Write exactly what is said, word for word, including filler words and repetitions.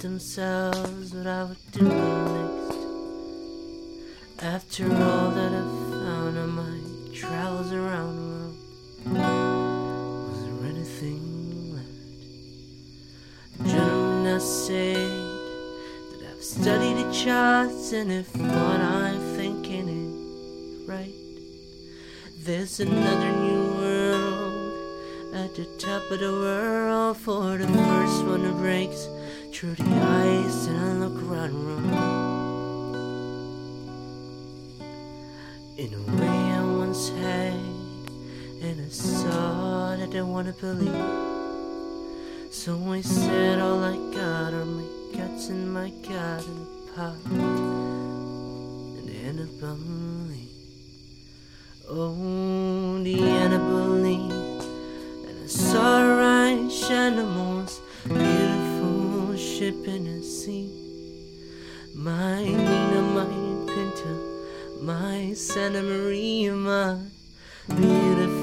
themselves what I would do next. After all that I found on my travels around the world, was there anything left? Gentlemen, I said that I've studied the charts, and if what I'm thinking is right, there's another new world at the top of the world for the first one that breaks through the ice, and I look right around. In a way I once had, and I saw that I wanna believe. So I said all I got are my guts and my God in the pot, and the Annabelle. Oh, the Annabelle, and I saw her eyes shine the most beautiful ship in the sea. My Nina, my Pinta, my Santa Maria, my beautiful